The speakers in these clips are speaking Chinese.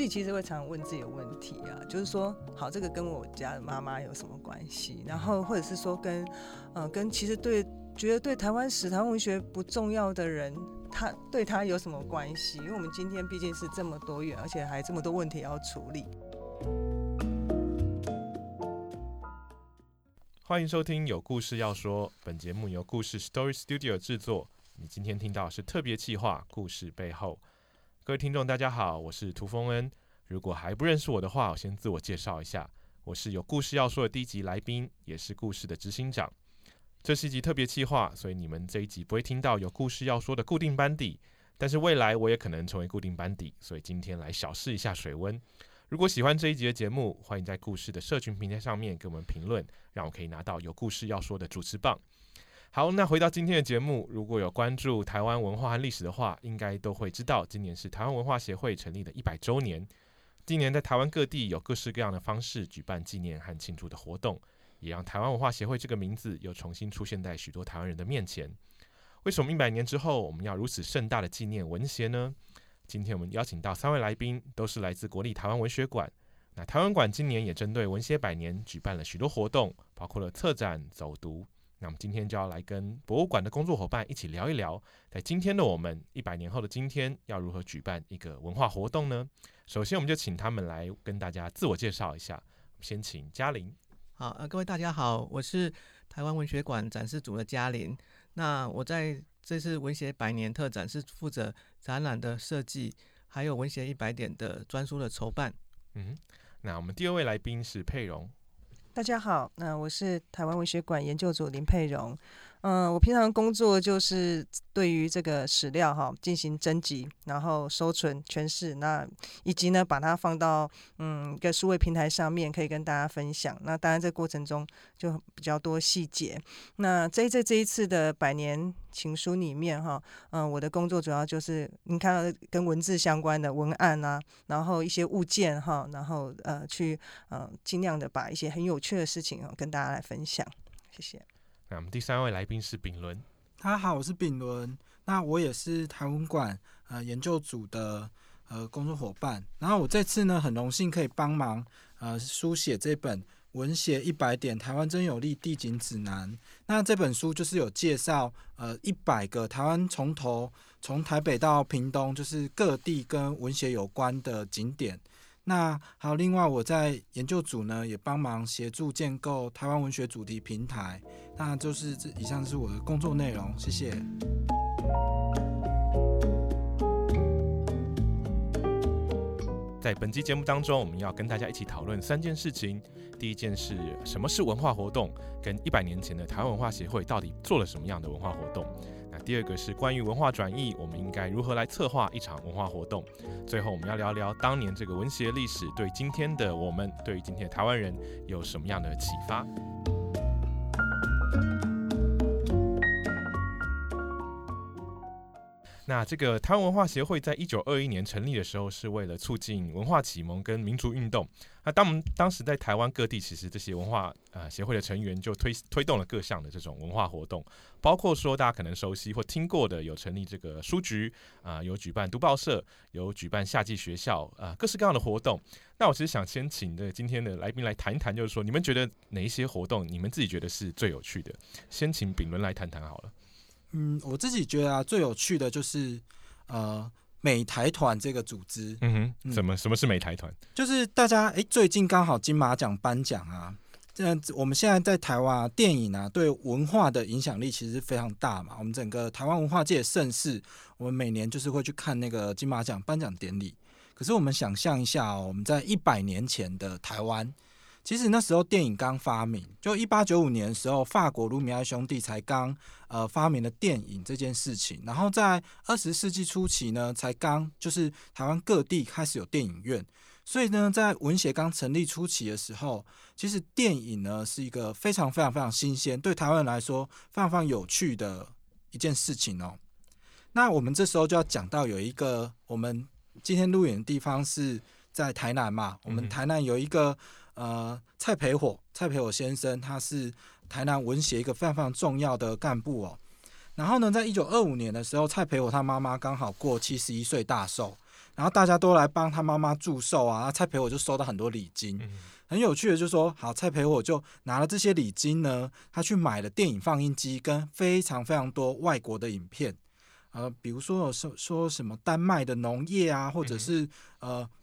自己其实会常常问自己的问题啊，就是说，好，这个跟我家的妈妈有什么关系？然后或者是说跟其实对觉得对台湾史、台湾文学不重要的人，他对他有什么关系？因为我们今天毕竟是这么多元，而且还这么多问题要处理。欢迎收听《有故事要说》，本节目由故事 Story Studio 制作。你今天听到的是特别企划《故事背后》。各位听众大家好，我是涂峰恩。如果还不认识我的话，我先自我介绍一下，我是有故事要说的第一集来宾，也是故事的执行长。这是一集特别企划，所以你们这一集不会听到有故事要说的固定班底，但是未来我也可能成为固定班底，所以今天来小试一下水温。如果喜欢这一集的节目，欢迎在故事的社群平台上面给我们评论，让我可以拿到有故事要说的主持棒。好，那回到今天的节目，如果有关注台湾文化和历史的话，应该都会知道今年是台湾文化协会成立的100周年。今年在台湾各地有各式各样的方式举办纪念和庆祝的活动，也让台湾文化协会这个名字又重新出现在许多台湾人的面前。为什么100年之后我们要如此盛大的纪念文协呢？今天我们邀请到3位来宾，都是来自国立台湾文学馆。那台湾馆今年也针对文协100年举办了许多活动，包括了策展、走读。那我们今天就要来跟博物馆的工作伙伴一起聊一聊，在今天的我们100年后的今天要如何举办一个文化活动呢？首先我们就请他们来跟大家自我介绍一下，我们先请嘉玲。好，各位大家好，我是台湾文学馆展示组的嘉玲。那我在这次文协100年特展是负责展览的设计，还有文协100点的专书的筹办。那我们第2位来宾是佩蓉。大家好，那我是台湾文学馆研究组林佩蓉。我平常工作就是对于这个史料进行征集，然后收存、诠释，那以及呢把它放到一个数位平台上面，可以跟大家分享。那当然这过程中就比较多细节。那这一次的100年情书里面我的工作主要就是你看到跟文字相关的文案啊，然后一些物件然后去尽量的把一些很有趣的事情跟大家来分享。谢谢。那我们第3位来宾是秉伦。大家好，我是秉伦。那我也是台文馆研究组的工作伙伴。然后我这次呢很荣幸可以帮忙书写这本文协100点台湾真有力地景指南。那这本书就是有介绍100个台湾从台北到屏东，就是各地跟文协有关的景点。那还有另外我在研究组呢也帮忙协助建构台湾文学主题平台。那就是以上是我的工作内容，谢谢。在本期节目当中，我们要跟大家一起讨论3件事情。第一件是什么是文化活动，跟100年前的台湾文化协会到底做了什么样的文化活动。那第2个是关于文化转译，我们应该如何来策划一场文化活动。最后我们要聊聊当年这个文协历史对今天的我们，对于今天的台湾人有什么样的启发。那这个台湾文化协会在1921年成立的时候，是为了促进文化启蒙跟民族运动。那当时在台湾各地，其实这些文化协会的成员就推动了各项的这种文化活动，包括说大家可能熟悉或听过的，有成立这个书局有举办读报社，有举办夏季学校各式各样的活动。那我其实想先请今天的来宾来谈一谈，就是说你们觉得哪一些活动你们自己觉得是最有趣的？先请秉伦来谈谈好了。我自己觉得最有趣的就是美台团这个组织。什么是美台团？就是大家最近刚好金马奖颁奖啊，我们现在在台湾电影对文化的影响力其实非常大嘛。我们整个台湾文化界的盛事，我们每年就是会去看那个金马奖颁奖典礼。可是我们想象一下我们在100年前的台湾，其实那时候电影刚发明，就1895年的时候，法国卢米埃兄弟才刚发明了电影这件事情。然后在20世纪初期呢，才刚就是台湾各地开始有电影院。所以呢，在文协刚成立初期的时候，其实电影呢是一个非常非常非常新鲜，对台湾人来说非常非常有趣的一件事情哦。那我们这时候就要讲到有一个，我们今天录影的地方是在台南嘛，我们台南有一个蔡培火先生，他是台南文协一个非常非常重要的干部哦。然后呢，在1925年的时候，蔡培火他妈妈刚好过71岁大寿，然后大家都来帮他妈妈祝寿啊，蔡培火就收到很多礼金。很有趣的就是说，好，蔡培火就拿了这些礼金呢，他去买了电影放映机跟非常非常多外国的影片，比如说说什么丹麦的农业啊，或者是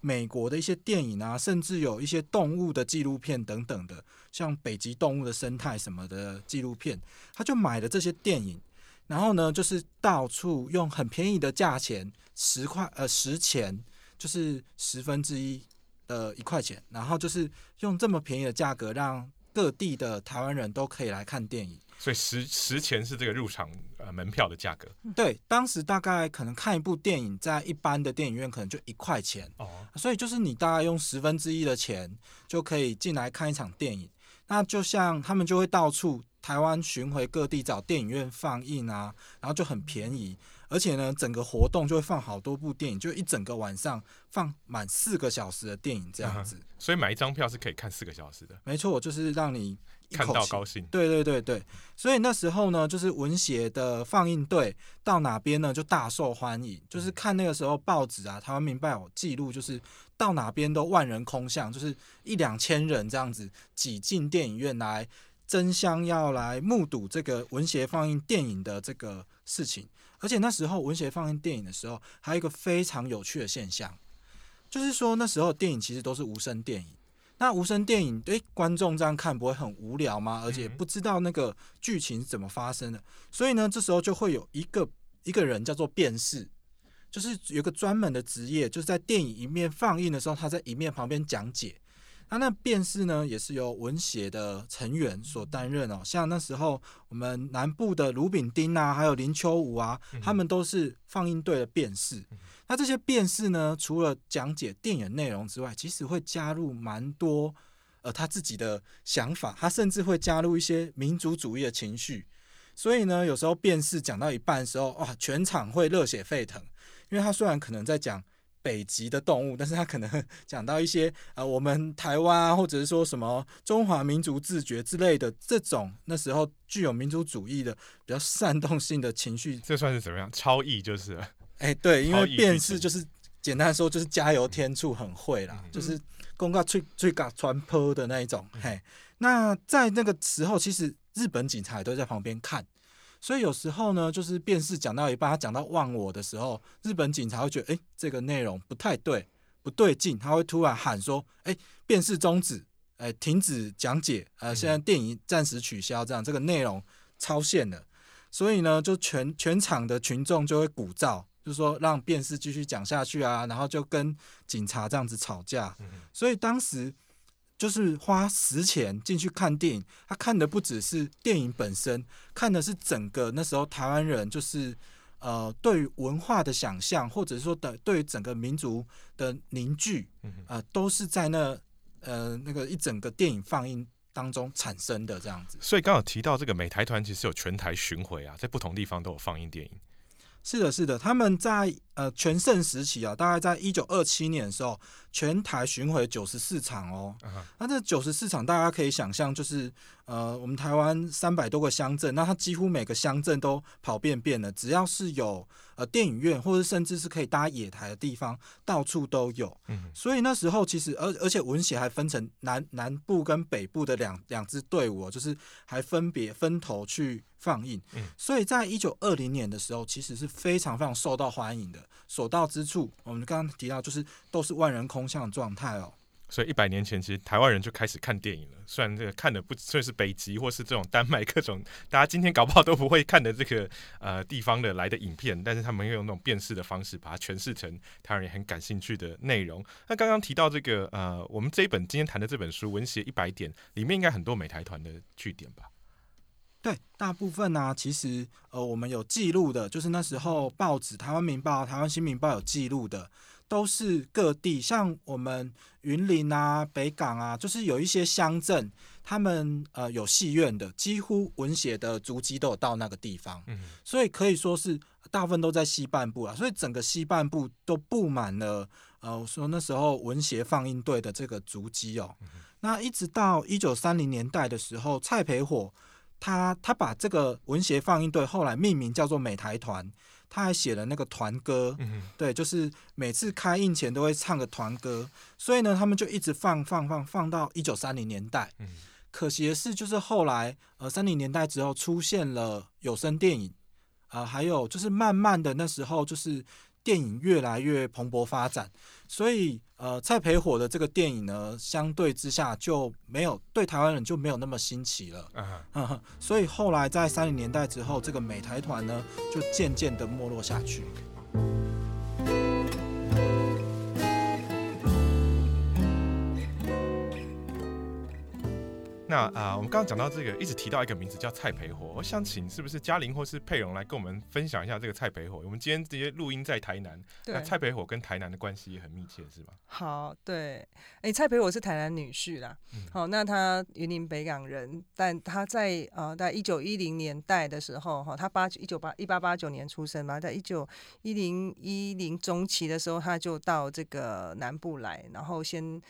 美国的一些电影啊，甚至有一些动物的纪录片等等的，像北极动物的生态什么的纪录片，他就买了这些电影，然后呢，就是到处用很便宜的价钱，10钱，就是1/10的1块钱，然后就是用这么便宜的价格让各地的台湾人都可以来看电影，所以10钱是这个入场门票的价格。对，当时大概可能看一部电影在一般的电影院可能就1块钱，所以就是你大概用1/10的钱就可以进来看一场电影。那就像他们就会到处台湾巡回各地找电影院放映啊，然后就很便宜，而且呢，整个活动就会放好多部电影，就一整个晚上放满4个小时的电影这样子。所以买一张票是可以看4个小时的。没错，就是让你看到高兴。对对对对，所以那时候呢，就是文协的放映队到哪边呢，就大受欢迎。就是看那个时候报纸啊，台湾民报有记录，就是到哪边都万人空巷，就是1-2千人这样子挤进电影院来，争相要来目睹这个文协放映电影的这个事情。而且那时候文协放映电影的时候，还有一个非常有趣的现象，就是说那时候电影其实都是无声电影。那无声电影，观众这样看不会很无聊吗？而且不知道那个剧情是怎么发生的，所以呢，这时候就会有一个人叫做辨识，就是有一个专门的职业，就是在电影一面放映的时候，他在一面旁边讲解。那辨识呢，也是由文协的成员所担任哦。像那时候我们南部的卢炳丁啊，还有林秋武啊，他们都是放映队的辨识。那这些辨识呢，除了讲解电影内容之外，其实会加入蛮多他自己的想法，他甚至会加入一些民族主义的情绪。所以呢，有时候辨识讲到一半的时候，哇，全场会热血沸腾，因为他虽然可能在讲北极的动物，但是他可能讲到一些我们台湾啊，或者是说什么中华民族自觉之类的这种那时候具有民族主义的比较煽动性的情绪。这算是怎么样？超意就是了。对，因为辨识就是简单说就是加油添醋，很会啦，就是公告最嘎传播的那一种。那在那个时候，其实日本警察也都在旁边看。所以有时候呢，就是辨识讲到一半，他讲到忘我的时候，日本警察会觉得，这个内容不太对，不对劲，他会突然喊说，辨识终止，停止讲解，现在电影暂时取消，这样这个内容超限了。所以呢，就全场的群众就会鼓噪，就说让辨识继续讲下去啊，然后就跟警察这样子吵架。所以当时就是花10钱进去看电影，他看的不只是电影本身，看的是整个那时候台湾人就是对于文化的想象，或者说对于整个民族的凝聚，都是在那个一整个电影放映当中产生的这样子。所以刚好提到这个美台团其实有全台巡回啊，在不同地方都有放映电影。是的，是的，他们在全盛时期啊，大概在1927年的时候，全台巡回94场哦。那这94场大家可以想象，就是我们台湾300多个乡镇，那它几乎每个乡镇都跑遍遍了，只要是有电影院，或者甚至是可以搭野台的地方，到处都有。所以那时候其实，而且文协还分成南部跟北部的两支队伍，就是还分别分头去放映。所以在1920年的时候，其实是非常非常受到欢迎的，所到之处，我们刚刚提到就是都是万人空巷的状态哦。所以100年前，其实台湾人就开始看电影了。虽然这个看的不算是北极，或是这种丹麦各种大家今天搞不好都不会看的这个地方的来的影片，但是他们用那种辨识的方式把它诠释成台湾人很感兴趣的内容。那刚刚提到这个我们今天谈的这本书《文协100点》里面，应该很多美台团的据点吧？对，大部分啊，其实我们有记录的，就是那时候报纸《台湾民报》、《台湾新民报》有记录的，都是各地，像我们云林啊、北港啊，就是有一些乡镇，他们有戏院的，几乎文协的足迹都有到那个地方。所以可以说是大部分都在西半部啊，所以整个西半部都布满了我说那时候文协放映队的这个足迹哦。那一直到1930年代的时候，蔡培火他把这个文协放映队后来命名叫做美台团，他还写了那个团歌，对，就是每次开印前都会唱个团歌，所以呢，他们就一直放到1930年代。可惜的是，就是后来30年代之后出现了有声电影，还有就是慢慢的那时候就是电影越来越蓬勃发展，所以蔡培火的这个电影呢，相对之下就没有对台湾人就没有那么新奇了，所以后来在30年代之后，这个美台团呢就渐渐的没落下去。那我们刚刚讲到这个，一直提到一个名字叫蔡培火，我想请是不是嘉玲或是佩蓉来跟我们分享一下这个蔡培火？我们今天这些录音在台南，那蔡培火跟台南的关系也很密切，是吗？好，对，蔡培火是台南女婿啦。好，那他云林北港人，但他在在1910年代的时候，他1889年出生嘛，在1910中期的时候，他就到这个南部来，然后先。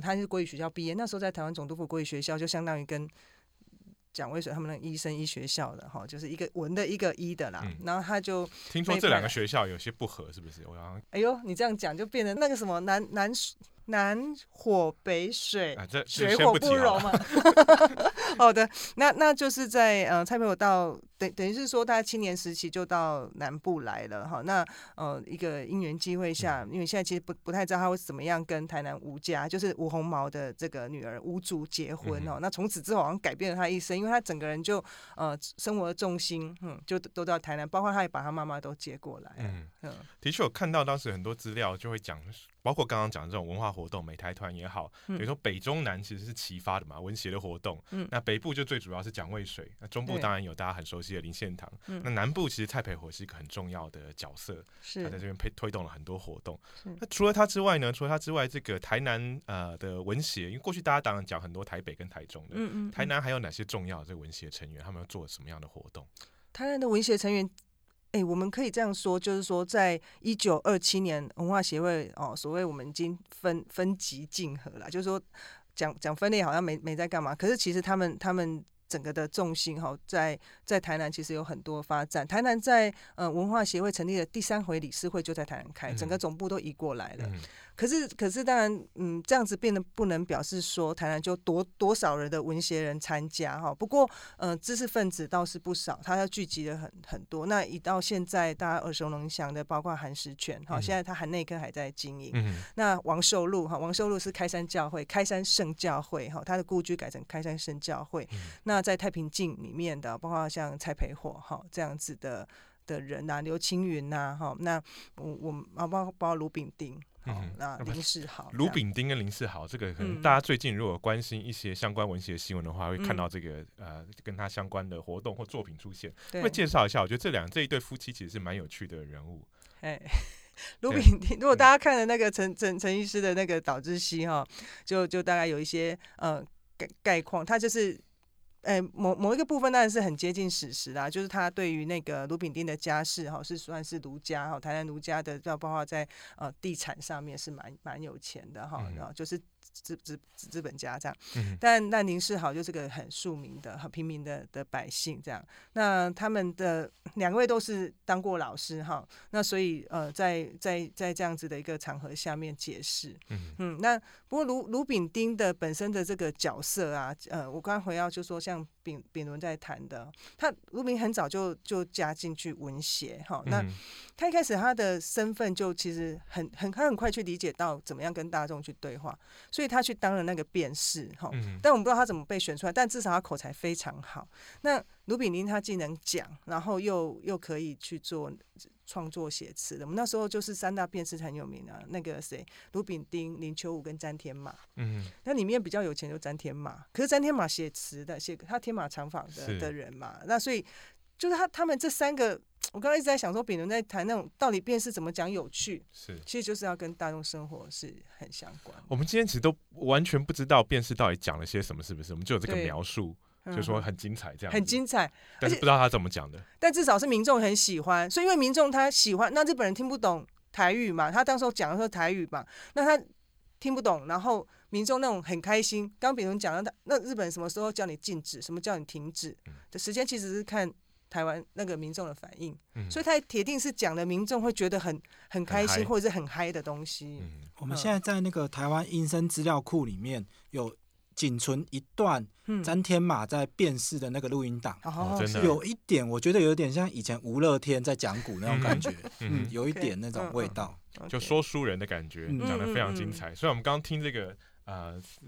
他是国语学校毕业，那时候在台湾总督府国语学校就相当于跟蒋渭水他们的医生医学校的哈，就是一个文的一个医的啦。然后他就听说这两个学校有些不合，是不是？我好像哎呦，你这样讲就变成那个什么南火北水，水火不容嘛。好的，那就是在蔡培火到等于是说他青年时期就到南部来了哈。那一个因缘机会下，因为现在其实不太知道他会怎么样跟台南吴家，就是吴鸿毛的这个女儿吴竹结婚哦。那从此之后好像改变了他一生，因为他整个人就生活的重心就都到台南，包括他也把他妈妈都接过来。的确我看到当时很多资料就会讲。包括刚刚讲的这种文化活动，美台团也好，比如说北中南其实是齐发的嘛，文协的活动。那北部就最主要是蒋渭水，那中部当然有大家很熟悉的林献堂。那南部其实蔡培火是一个很重要的角色，他在这边推动了很多活动。那除了他之外呢？除了他之外，这个台南的文协，因为过去大家当然讲很多台北跟台中的，台南还有哪些重要的这个文协成员？他们要做什么样的活动？台南的文协成员。我们可以这样说，就是说，在1927年文化协会所谓我们已经分级竞合了，就是说讲分类好像没在干嘛，可是其实他们整个的重心在台南其实有很多发展。台南在文化协会成立的第3回理事会就在台南开，整个总部都移过来了。可是当然，这样子变得不能表示说台南就多少人的文协人参加哈。不过知识分子倒是不少，他聚集了很多。那一到现在大家耳熟能详的，包括韩石泉哈，现在他韩内科还在经营。那王寿禄哈，王寿禄是开山圣教会哈，他的故居改成开山圣教会。那在太平镜里面的，包括像蔡培火这样子的人呐，刘青云呐，那我包括卢炳丁，那林世豪，卢炳丁跟林世豪，这个可能大家最近如果关心一些相关文学新闻的话，会看到这个跟他相关的活动或作品出现。会介绍一下，我觉得这一对夫妻其实是蛮有趣的人物。卢炳丁，如果大家看了那个陈医师的那个导致西就大概有一些概况，他就是。某一个部分当然是很接近史实啦，就是他对于那个卢炳丁的家世是算是儒家台南儒家的，包括在地产上面是蛮有钱的然后就是资本家这样。但林世豪就是个很庶民的、很平民的百姓这样。那他们的两位都是当过老师那所以在这样子的一个场合下面解释。那不过卢炳丁的本身的这个角色啊，我刚回到就说像炳伦在谈的，他卢炳很早就加进去文协那他一开始他的身份就其实他很快去理解到怎么样跟大众去对话。所以他去当了那个辩士但我们不知道他怎么被选出来，但至少他口才非常好。那卢炳麟他既能讲，然后又可以去做创作写词的。我们那时候就是3大辩士很有名啊，那个谁，卢炳丁、林秋武跟詹天马。那里面比较有钱就詹天马，可是詹天马写词的，他天马长坊的人嘛。那所以就是他们这3个。我刚刚一直在想说，炳伦在谈那种到底辩士怎么讲有趣，其实就是要跟大众生活是很相关的。我们今天其实都完全不知道辩士到底讲了些什么，是不是？我们就有这个描述，就说很精彩这样子，很精彩，但是不知道他怎么讲的。但至少是民众很喜欢，所以因为民众他喜欢，那日本人听不懂台语嘛，他当时讲的时候台语嘛，那他听不懂，然后民众那种很开心。刚刚炳伦讲到，那日本什么时候叫你禁止，什么叫你停止的时间，其实是看。台湾那个民众的反应，所以他铁定是讲的民众会觉得很开心或者是很嗨的东西。我们现在在那个台湾音声资料库里面有仅存一段詹天马在辨识的那个录音档，有一点我觉得有点像以前吴乐天在讲古那种感觉，有一点那种味道，就说书人的感觉，讲得非常精彩。所以我们刚刚听这个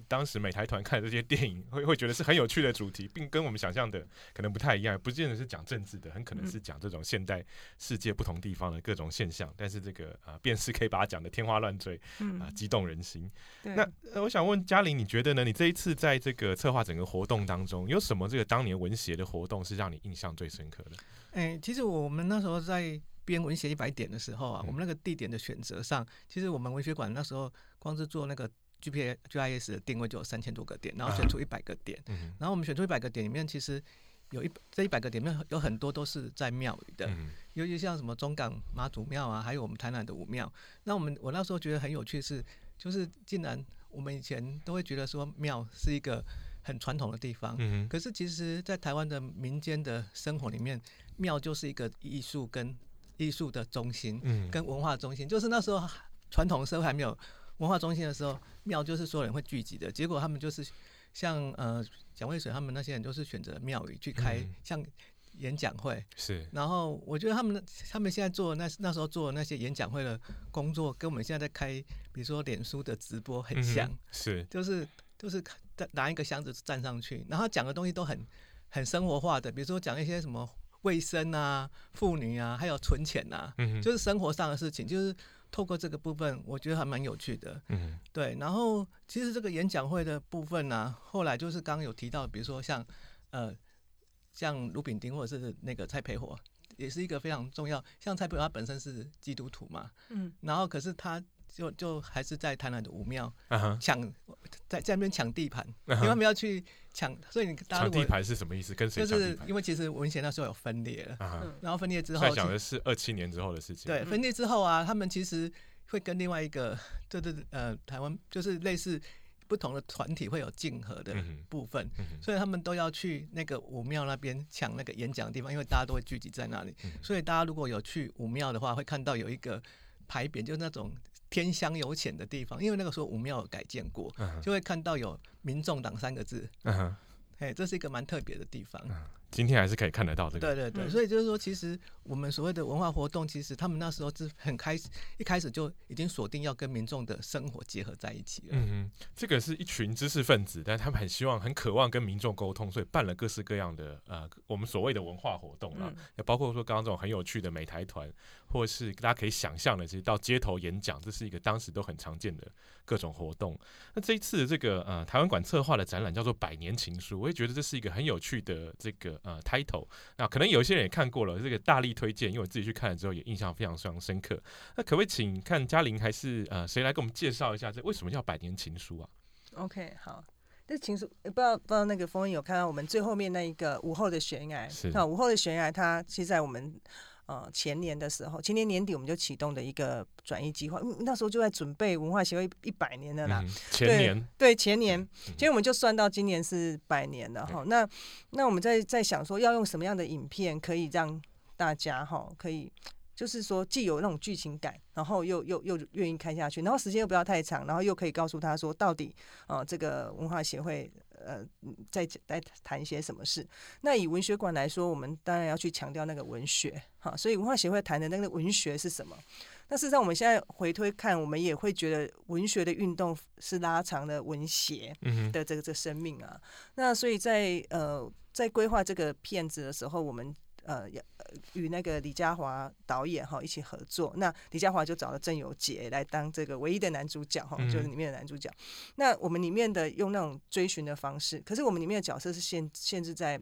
当时美台团看这些电影会觉得是很有趣的主题，并跟我们想象的可能不太一样，不见得是讲政治的，很可能是讲这种现代世界不同地方的各种现象，但是这个辨识可以把它讲的天花乱坠，激动人心。那我想问嘉玲，你觉得呢？你这一次在这个策划整个活动当中，有什么这个当年文协的活动是让你印象最深刻的？其实我们那时候在编文协100点的时候啊，我们那个地点的选择上，其实我们文学馆那时候光是做那个GIS 的定位就有3000多个点，然后选出100个点，然后我们选出100个点里面，其实有这100个点里面有很多都是在庙宇的，尤其像什么中港妈祖庙啊，还有我们台南的武庙。那我那时候觉得很有趣是，就是竟然我们以前都会觉得说庙是一个很传统的地方，可是其实在台湾的民间的生活里面，庙就是一个艺术的中心，跟文化中心。就是那时候传统社会还没有文化中心的时候，庙就是所有人会聚集的，结果他们就是像蒋渭水他们那些人就是选择庙宇去开像演讲会，是。然后我觉得他们现在做那时候做的那些演讲会的工作，跟我们现在在开比如说脸书的直播很像，是。就是拿一个箱子站上去，然后讲的东西都很生活化的，比如说讲一些什么卫生啊、妇女啊，还有存钱啊，就是生活上的事情，就是透过这个部分，我觉得还蛮有趣的，对。然后其实这个演讲会的部分呢、后来就是刚刚有提到，比如说像卢炳丁或者是那个蔡培火，也是一个非常重要。像蔡培火他本身是基督徒嘛，然后可是他就还是在台南的武庙在那边抢地盘，因为他们要去抢，所以你大家抢地盘是什么意思？跟谁抢地盘？就是因为其实文协那时候有分裂了，然后分裂之后，在讲的是27年之后的事情。对，分裂之后啊，他们其实会跟另外一个，就是台湾就是类似不同的团体会有竞合的部分，所以他们都要去那个武庙那边抢那个演讲的地方，因为大家都会聚集在那里。所以大家如果有去武庙的话，会看到有一个牌匾，就是那种天香油钱的地方，因为那个时候武庙有改建过，就会看到有民众党3个字，这是一个蛮特别的地方，今天还是可以看得到这个。对对对，所以就是说其实我们所谓的文化活动，其实他们那时候是一开始就已经锁定要跟民众的生活结合在一起了。这个是一群知识分子，但他们很渴望跟民众沟通，所以办了各式各样的我们所谓的文化活动啦，包括说刚刚这种很有趣的美台团，或是大家可以想象的，其实到街头演讲，这是一个当时都很常见的各种活动。那这一次这个台湾馆策划的展览叫做《100年情书》，我也觉得这是一个很有趣的这个title， 那可能有些人也看过了，这个大力推荐，因为我自己去看了之后也印象非常非常深刻。那可不可以请看嘉玲还是谁来给我们介绍一下，这为什么叫100年情书啊 ？OK， 好，这情书不知道那个峰茗有看到我们最后面那一个午后的悬崖，那午后的悬崖它其实在我们前年的时候，前年年底我们就启动的一个转移计划，那时候就在准备文化协会100年了啦。前年我们就算到今年是100年了哈。那我们在想说要用什么样的影片可以让大家可以，就是说既有那种剧情感，然后又愿意看下去，然后时间又不要太长，然后又可以告诉他说到底这个文化协会在谈些什么事。那以文学馆来说，我们当然要去强调那个文学哈，所以文化协会谈的那个文学是什么？那事实上我们现在回推看，我们也会觉得文学的运动是拉长了文协的这个生命啊。那所以在规划这个片子的时候，我们与那个李嘉华导演一起合作，那李嘉华就找了郑有杰来当这个唯一的男主角就是里面的男主角。那我们里面的用那种追寻的方式，可是我们里面的角色是限制在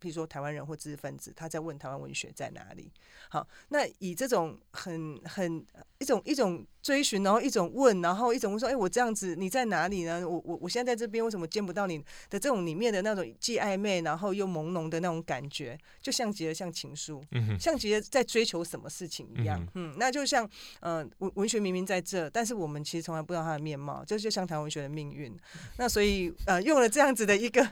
譬如说台湾人或知识分子，他在问台湾文学在哪里。好，那以这种很一种追寻，然后一种问，然后一种说，我这样子你在哪里呢？我现在在这边，为什么见不到你的这种里面的那种既暧昧然后又朦胧的那种感觉，就像极了像情书，像极了在追求什么事情一样。那就像文学明明在这，但是我们其实从来不知道它的面貌，就像台湾文学的命运。那所以用了这样子的一个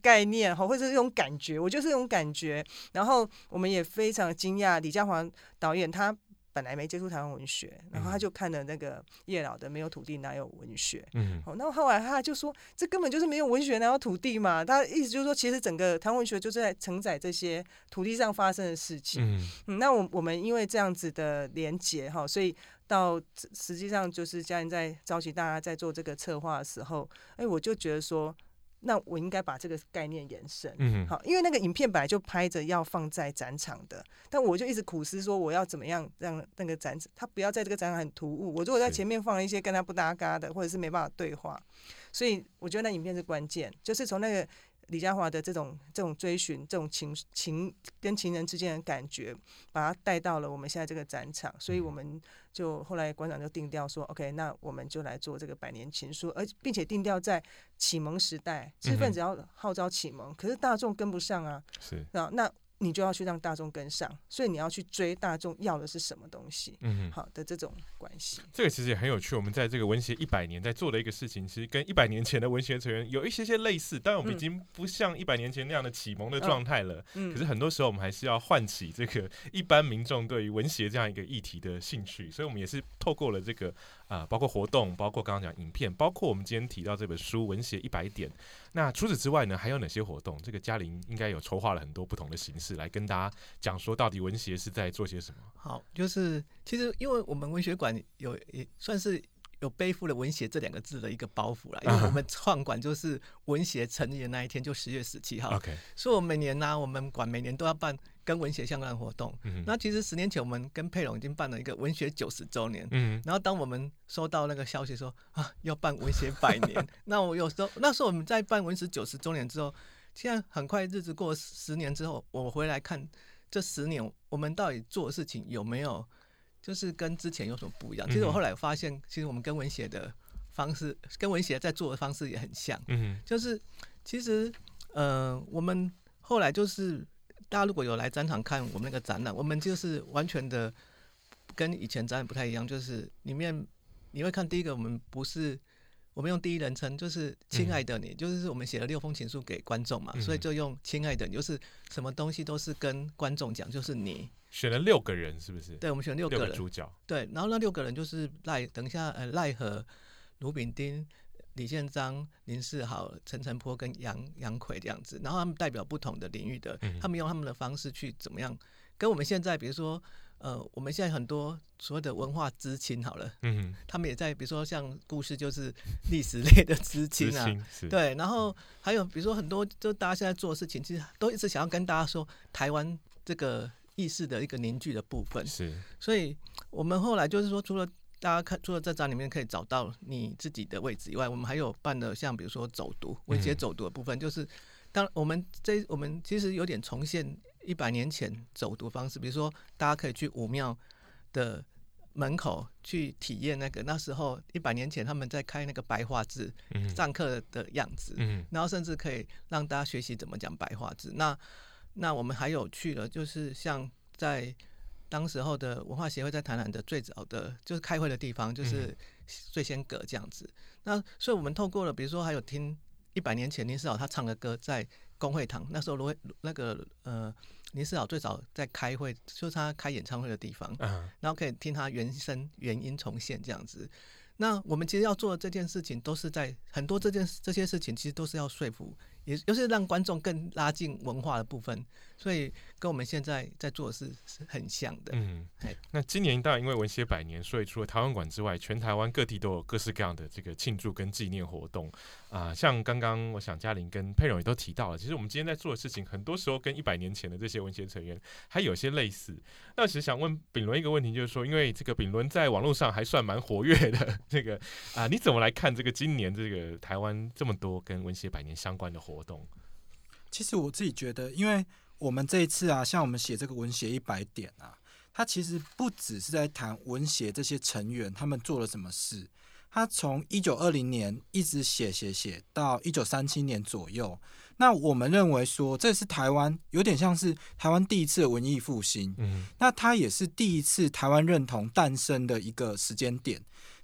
概念，或者是用感觉。觉，我就是那种感觉。然后我们也非常惊讶，李嘉华导演他本来没接触台湾文学，然后他就看了那个叶老的《没有土地哪有文学》。嗯，好，那后来他就说，这根本就是没有文学哪有土地嘛。他意思就是说，其实整个台湾文学就是在承载这些土地上发生的事情。嗯，那我们因为这样子的连结哈，所以到实际上就是家人在召集大家在做这个策划的时候，哎，我就觉得说，那我应该把这个概念延伸。嗯，好，因为那个影片本来就拍着要放在展场的，但我就一直苦思说我要怎么样让那个展场它不要在这个展场很突兀。我如果在前面放了一些跟它不搭嘎的，或者是没办法对话，所以我觉得那影片是关键，就是从那个李嘉华的这种追寻，这种情跟情人之间的感觉，把它带到了我们现在这个展场。所以我们就后来馆长就定调说 OK， 那我们就来做这个百年情书，而并且定调在启蒙时代，知识分子要号召启蒙，可是大众跟不上啊，是啊，那你就要去让大众跟上，所以你要去追大众要的是什么东西。嗯，好的，这种关系，这个其实也很有趣。我们在这个文学100年在做的一个事情，其实跟100年前的文学成员有一些些类似，当然我们已经不像100年前那样的启蒙的状态了。嗯，可是很多时候我们还是要唤起这个一般民众对于文学这样一个议题的兴趣，所以我们也是透过了这个包括活动，包括刚刚讲影片，包括我们今天提到这本书《文学100点》。那除此之外呢，还有哪些活动？这个嘉玲应该有筹划了很多不同的形式来跟大家讲说，到底文学是在做些什么？好，就是其实因为我们文学馆有也算是有背负了文学这2个字的一个包袱啦，因为我们创馆就是文学成立的那一天，就10月17号。OK， 所以我们每年我们馆每年都要办跟文学相关的活动。嗯，那其实10年前我们跟佩蓉已经办了一个文学90周年。嗯，然后当我们收到那个消息说要办文学100年，那我有时候那时候我们在办文学90周年之后，现在很快日子过10年之后，我回来看这10年我们到底做的事情有没有就是跟之前有什么不一样。其实我后来发现，其实我们跟文学的方式跟文学在做的方式也很像。嗯，就是其实我们后来就是大家如果有来展场看我们那个展览，我们就是完全的跟以前展览不太一样，就是里面你会看第一个，我们用第一人称，就是亲爱的你，就是我们写了6封情书给观众嘛，所以就用亲爱的你，就是什么东西都是跟观众讲，就是你选了6个人是不是？对，我们选6个人，6个主角。对，然后那6个人就是赖和卢炳丁、李宪章、林世豪、陈澄波跟杨奎这样子，然后他们代表不同的领域的，他们用他们的方式去怎么样，跟我们现在比如说我们现在很多所谓的文化知青好了，他们也在比如说像故事就是历史类的知青啊，对，然后还有比如说很多就大家现在做的事情，其实都一直想要跟大家说台湾这个意识的一个凝聚的部分。是，所以我们后来就是说，除了大家看，除了在展里面可以找到你自己的位置以外，我们还有办的像比如说走读，文学走读的部分，就是当我们其实有点重现100年前走读方式，比如说大家可以去武庙的门口去体验那时候100年前他们在开那个白话字上课的样子，然后甚至可以让大家学习怎么讲白话字。那我们还有去了，就是像在当时候的文化协会在台南的最早的就是开会的地方，就是最先阁这样子。那所以我们透过了，比如说还有听100年前林世豪他唱的歌，在公会堂那时候那个林世豪最早在开会，就是他开演唱会的地方，然后可以听他原声原音重现这样子。那我们其实要做的这件事情，都是在很多这些事情，其实都是要说服，也就是让观众更拉近文化的部分，所以跟我们现在在做的是很像的。嗯，那今年当然因为文学100年，所以除了台湾馆之外，全台湾各地都有各式各样的这个庆祝跟纪念活动像刚刚我想嘉玲跟佩蓉也都提到了，其实我们今天在做的事情，很多时候跟100年前的这些文学成员还有些类似。那其实想问秉伦一个问题，就是说，因为这个秉伦在网络上还算蛮活跃的，这个你怎么来看这个今年这个台湾这么多跟文学100年相关的活动？其实我自己觉得，因为我们这一次像我们写这个文学100点它其实不只是在谈文学这些成员他们做了什么事，他从1920年一直写到1937年左右。那我们认为说，这是台湾有点像是台湾第一次的文艺复兴，那它也是第一次台湾认同诞生的一个时间点。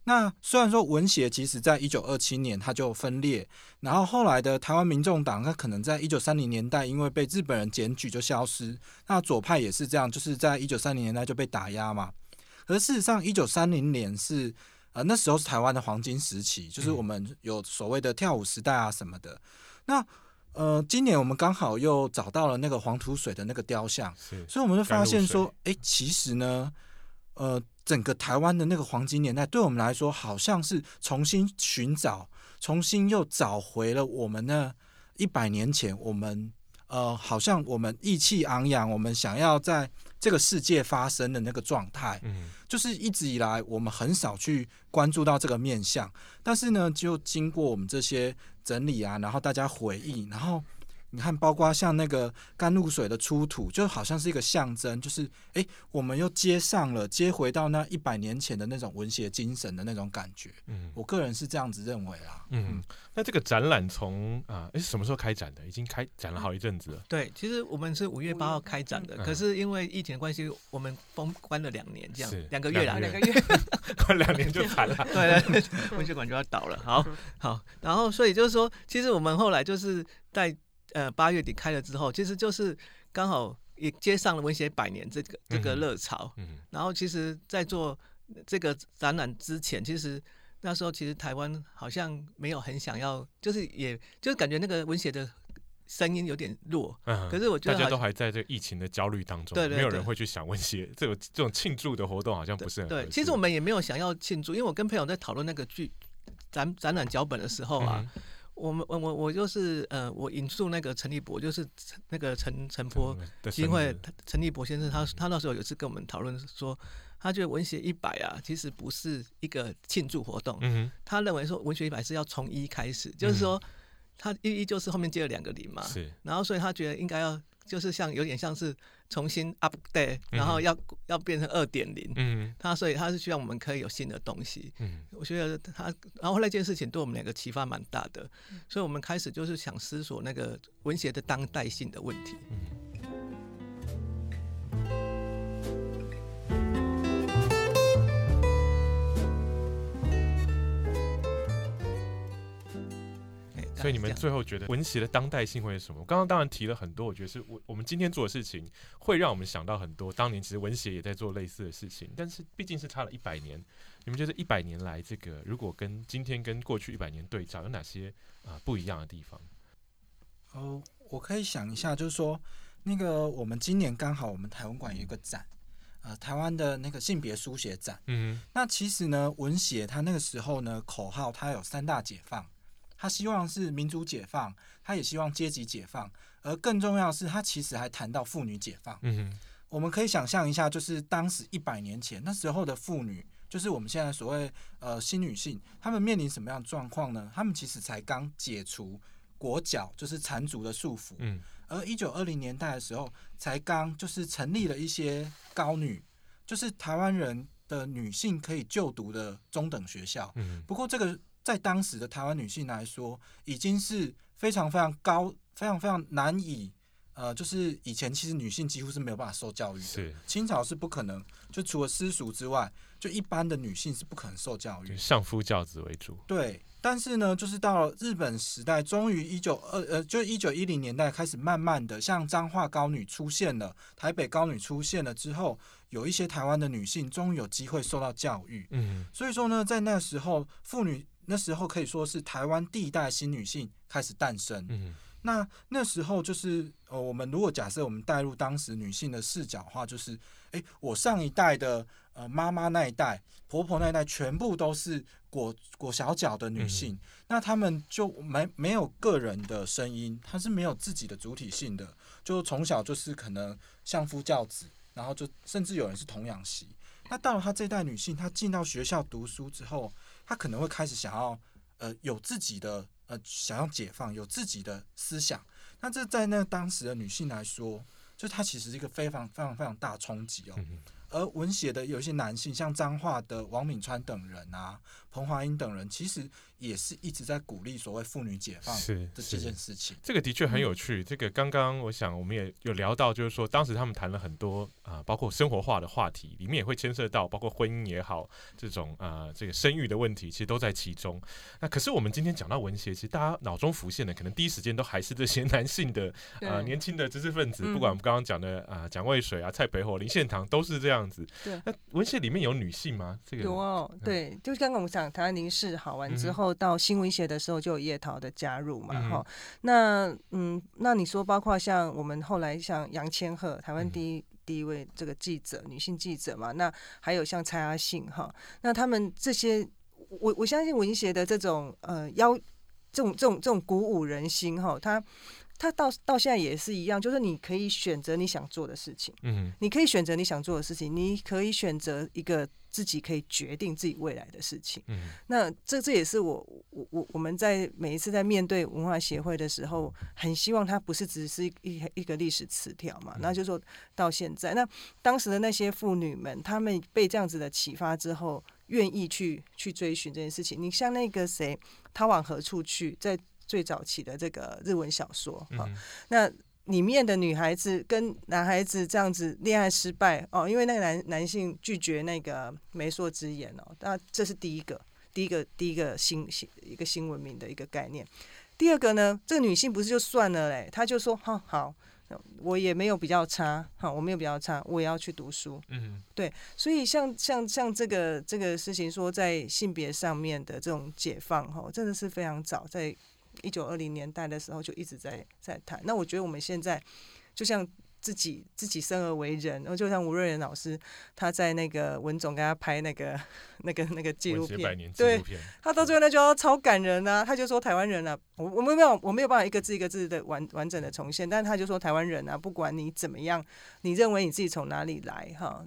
那虽然说文协其实在1927年它就分裂，然后后来的台湾民众党它可能在1930年代因为被日本人检举就消失，那左派也是这样，就是在1930年代就被打压嘛。而事实上1930年是那时候是台湾的黄金时期，就是我们有所谓的跳舞时代啊什么的。那今年我们刚好又找到了那个黄土水的那个雕像，所以我们就发现说，其实呢，整个台湾的那个黄金年代，对我们来说，好像是重新寻找，重新又找回了我们那100年前，我们好像我们意气昂扬，我们想要在这个世界发生的那个状态。就是一直以来我们很少去关注到这个面向，但是呢，就经过我们这些整理啊，然后大家回忆，然后你看，包括像那个甘露水的出土，就好像是一个象征，就是我们又接回到那100年前的那种文学精神的那种感觉。我个人是这样子认为啦。那这个展览从什么时候开展的？已经开展了好一阵子了。对，其实我们是5月8号开展的，可是因为疫情的关系，我们封关了2年，这样2个月，关2年就惨了。对，文学馆就要倒了。好，然后所以就是说，其实我们后来就是在8月底开了之后，其实就是刚好也接上了文学100年这个热潮。然后其实在做这个展览之前，其实那时候其实台湾好像没有很想要，就是感觉那个文学的声音有点弱。可是我觉得大家都还在这个疫情的焦虑当中，对，没有人会去想文学这种庆祝的活动，好像不是很合适。对，其实我们也没有想要庆祝，因为我跟朋友在讨论那个展览脚本的时候啊。我就是我引述那个陈立博，就是那个陈波基金会陈立博先生，他那时候有一次跟我们讨论说，他觉得文学100啊，其实不是一个庆祝活动。他认为说文学100是要从1开始，就是说他1就是后面接了2个0嘛，然后所以他觉得应该要就是像有点像是重新 update， 然后要变成2.0。所以他是希望我们可以有新的东西。我觉得然后那件事情对我们两个启发蛮大的，所以我们开始就是想思索那个文学的当代性的问题。所以你们最后觉得文学的当代性会是什么？我刚刚当然提了很多，我觉得是我们今天做的事情会让我们想到很多当年其实文学也在做类似的事情，但是毕竟是差了100年。你们觉得100年来这个如果跟今天跟过去100年对照，有哪些不一样的地方？我可以想一下，就是说那个我们今年刚好我们台湾馆有一个展，台湾的那个性别书写展。那其实呢，文学它那个时候呢，口号它有3大解放。他希望是民主解放，他也希望阶级解放，而更重要的是，他其实还谈到妇女解放。我们可以想象一下，就是当时100年前那时候的妇女，就是我们现在所谓新女性，她们面临什么样的状况呢？她们其实才刚解除国教，就是缠足的束缚。而1920年代的时候，才刚就是成立了一些高女，就是台湾人的女性可以就读的中等学校。不过这个，在当时的台湾女性来说，已经是非常非常高、非常非常难以，就是以前其实女性几乎是没有办法受教育的。清朝是不可能，就除了私塾之外，就一般的女性是不可能受教育，相夫教子为主。对，但是呢，就是到了日本时代，终于1910年代开始，慢慢的像彰化高女出现了，台北高女出现了之后，有一些台湾的女性终于有机会受到教育。所以说呢，在那时候妇女。那时候可以说是台湾第一代新女性开始诞生。那时候就是我们如果假设我们带入当时女性的视角的话，就是我上一代的妈妈那一代、婆婆那一代，全部都是裹小脚的女性。那她们就没有个人的声音，她是没有自己的主体性的，就从小就是可能相夫教子，然后就甚至有人是童养媳。那到了她这代女性，她进到学校读书之后，他可能会开始想要有自己的想要解放，有自己的思想。那这在那当时的女性来说，就他其实是一个非常非常非常大的冲击。而文协的有些男性，像彰化的王敏川等人啊，彭华英等人，其实也是一直在鼓励所谓妇女解放的这件事情。这个的确很有趣。这个刚刚我想我们也有聊到，就是说当时他们谈了很多包括生活化的话题，里面也会牵涉到包括婚姻也好，这种这个生育的问题，其实都在其中。那可是我们今天讲到文协，其实大家脑中浮现的，可能第一时间都还是这些男性的年轻的知识分子，不管我们刚刚讲的蒋渭水啊、蔡培火、林献堂，都是这样子。对，那文协里面有女性吗？这个有哦，对，就是刚刚我们讲台湾民事好完之后，到新文协的时候就有叶桃的加入嘛，哈。那你说包括像我们后来像杨千鹤，台湾第一位这个记者，女性记者嘛，那还有像蔡阿信哈，那他们这些，我相信文协的这种这种鼓舞人心哈，他到现在也是一样，就是你可以选择你想做的事情，你可以选择你想做的事情，你可以选择一个自己可以决定自己未来的事情。那这也是我们在每一次在面对文化协会的时候，很希望它不是只是一个历史词条嘛。那就说到现在，那当时的那些妇女们，她们被这样子的启发之后，愿意去追寻这件事情。你像那个谁，她往何处去？在最早期的这个日文小说，那里面的女孩子跟男孩子这样子恋爱失败哦，因为那个男性拒绝那个媒妁之言哦，那这是第一个新文明的一个概念。第二个呢，这个女性不是就算了嘞，她就说好，我也没有比较差，我也要去读书。对，所以像这个事情说在性别上面的这种解放哦，真的是非常早，在1920年代的时候就一直在谈。那我觉得我们现在就像自己生而为人，然后就像吴瑞仁老师，他在那个文总给他拍那个纪录片，对，他到最后那就超感人啊，他就说台湾人啊，我没有办法一个字一个字的完整的重现，但他就说台湾人啊，不管你怎么样，你认为你自己从哪里来哈，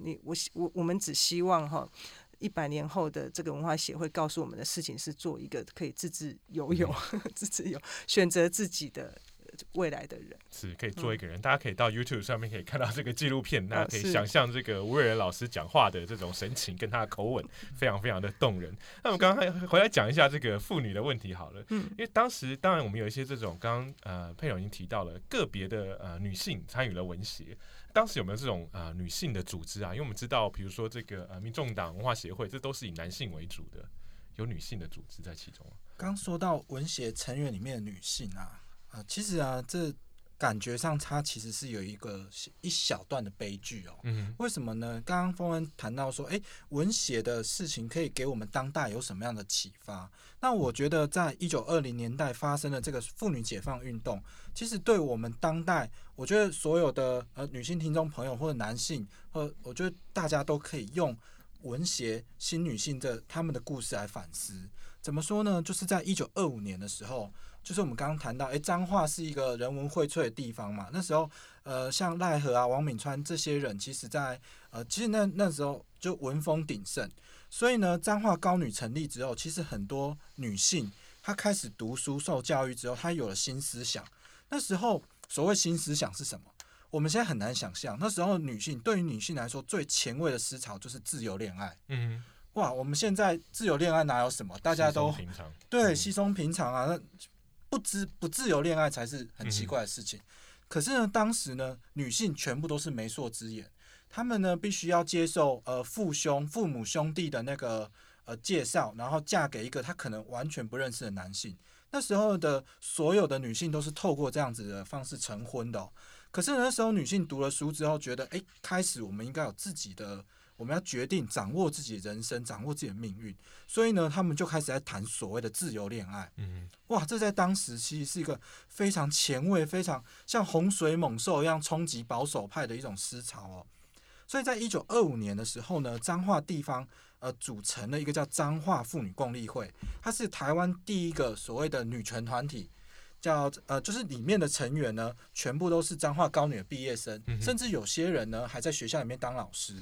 我们只希望哈。100年后的这个文化协会告诉我们的事情是做一个可以自自由选择自己的未来的人，是可以做一个人。大家可以到 YouTube 上面可以看到这个纪录片，大家可以想象这个吴瑞仁老师讲话的这种神情跟他的口吻，非常非常的动人。那我们刚刚回来讲一下这个妇女的问题好了，因为当时当然我们有一些这种刚刚佩蓉已经提到了个别的女性参与了文协。当时有没有这种女性的组织啊？因为我们知道，比如说这个民众党文化协会，这都是以男性为主的，有女性的组织在其中啊。刚说到文协成员里面的女性啊，其实啊，这感觉上它其实是有一小段的悲剧哦。为什么呢？刚刚峰恩谈到说，文协的事情可以给我们当代有什么样的启发？那我觉得，在1920年代发生的这个妇女解放运动，其实对我们当代，我觉得所有的女性听众朋友或者男性，我觉得大家都可以用文协新女性他们的故事来反思。怎么说呢？就是在1925年的时候。就是我们刚刚谈到，彰化是一个人文荟萃的地方嘛。那时候，像赖和啊、王敏川这些人，其实其实那时候就文风鼎盛，所以呢，彰化高女成立之后，其实很多女性她开始读书、受教育之后，她有了新思想。那时候所谓新思想是什么？我们现在很难想象。那时候对于女性来说，最前卫的思潮就是自由恋爱。哇，我们现在自由恋爱哪有什么？大家都对稀松平常啊。那不自由恋爱才是很奇怪的事情。可是呢，当时呢，女性全部都是媒妁之言，她们呢必须要接受父母兄弟的那个介绍，然后嫁给一个她可能完全不认识的男性。那时候的所有的女性都是透过这样子的方式成婚的。可是那时候女性读了书之后，觉得开始我们应该有自己的，我们要决定掌握自己人生，掌握自己的命运。所以呢，他们就开始在谈所谓的自由恋爱。哇，这在当时其实是一个非常前卫、非常像洪水猛兽一样冲击保守派的一种思潮哦。所以在1925年的时候呢，彰化地方组成了一个叫彰化妇女共立会，它是台湾第一个所谓的女权团体。就是里面的成员呢，全部都是彰化高女的毕业生，甚至有些人呢还在学校里面当老师。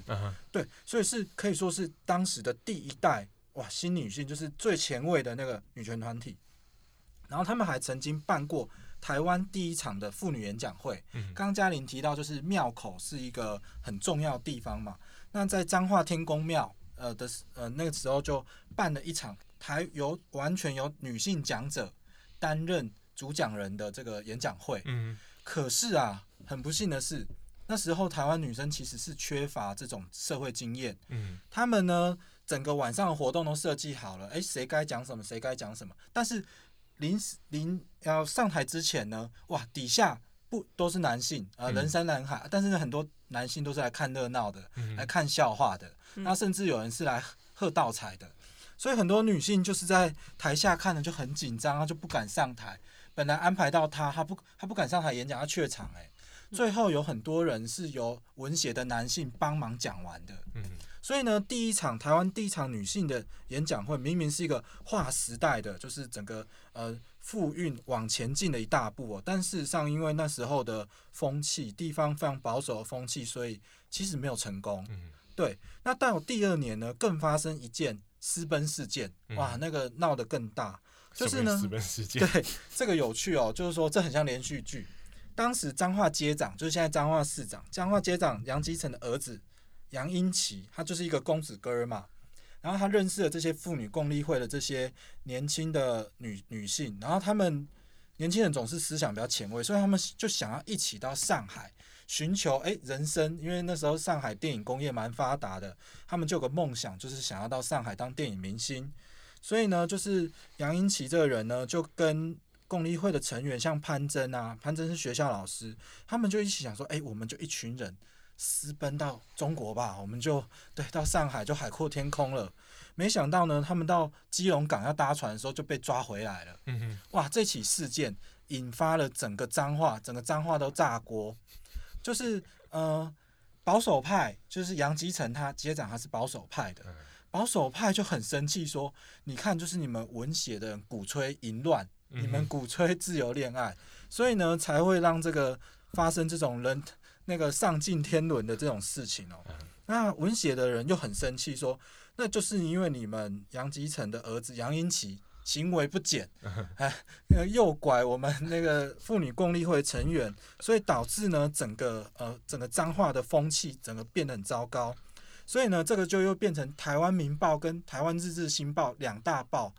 对，所以是可以说是当时的第一代哇新女性，就是最前卫的那个女权团体。然后他们还曾经办过台湾第一场的妇女演讲会。刚嘉玲提到，就是庙口是一个很重要的地方嘛。那在彰化天公庙那个时候就办了一场完全由女性讲者担任主讲人的这个演讲会。嗯，可是啊，很不幸的是，那时候台湾女生其实是缺乏这种社会经验。嗯，他们呢整个晚上的活动都设计好了，谁该讲什么，谁该讲什么，但是临要上台之前呢，哇，底下不都是男性，人山人海，但是很多男性都是来看热闹的，来看笑话的，那甚至有人是来喝倒彩的，所以很多女性就是在台下看的就很紧张，她就不敢上台。本来安排到她不敢上台演讲，她怯场最后有很多人是由文协的男性帮忙讲完的。所以呢，台湾第一场女性的演讲会，明明是一个划时代的，就是整个妇运往前进的一大步但事实上因为那时候的风气，地方非常保守的风气，所以其实没有成功。对，那到第二年呢，更发生一件私奔事件，哇，那个闹得更大。就是呢，私奔事件，对，这个有趣就是说这很像连续剧。当时彰化街长，就是现在彰化市长，彰化街长杨基成的儿子杨英奇，他就是一个公子哥嘛。然后他认识了这些妇女共立会的这些年轻的 女性，然后他们年轻人总是思想比较前卫，所以他们就想要一起到上海寻求人生，因为那时候上海电影工业蛮发达的，他们就有个梦想，就是想要到上海当电影明星。所以呢，就是杨英奇这个人呢，就跟共立会的成员，像潘珍啊，潘珍是学校老师，他们就一起想说，我们就一群人私奔到中国吧，我们就到上海就海阔天空了。没想到呢，他们到基隆港要搭船的时候就被抓回来了。哇，这起事件引发了整个彰化都炸锅。就是保守派，就是杨基成他街长，他是保守派的，保守派就很生气说，你看，就是你们文协的人鼓吹淫乱。你们鼓吹自由恋爱，所以呢才会让这个发生这种人丧尽天伦的这种事情那文协的人又很生气说，那就是因为你们杨基成的儿子杨英奇行为不检，诱拐我们妇女共立会成员，所以导致呢整个彰化的风气整个变得很糟糕。所以呢，这个就又变成台湾民报跟台湾日治新报两大报，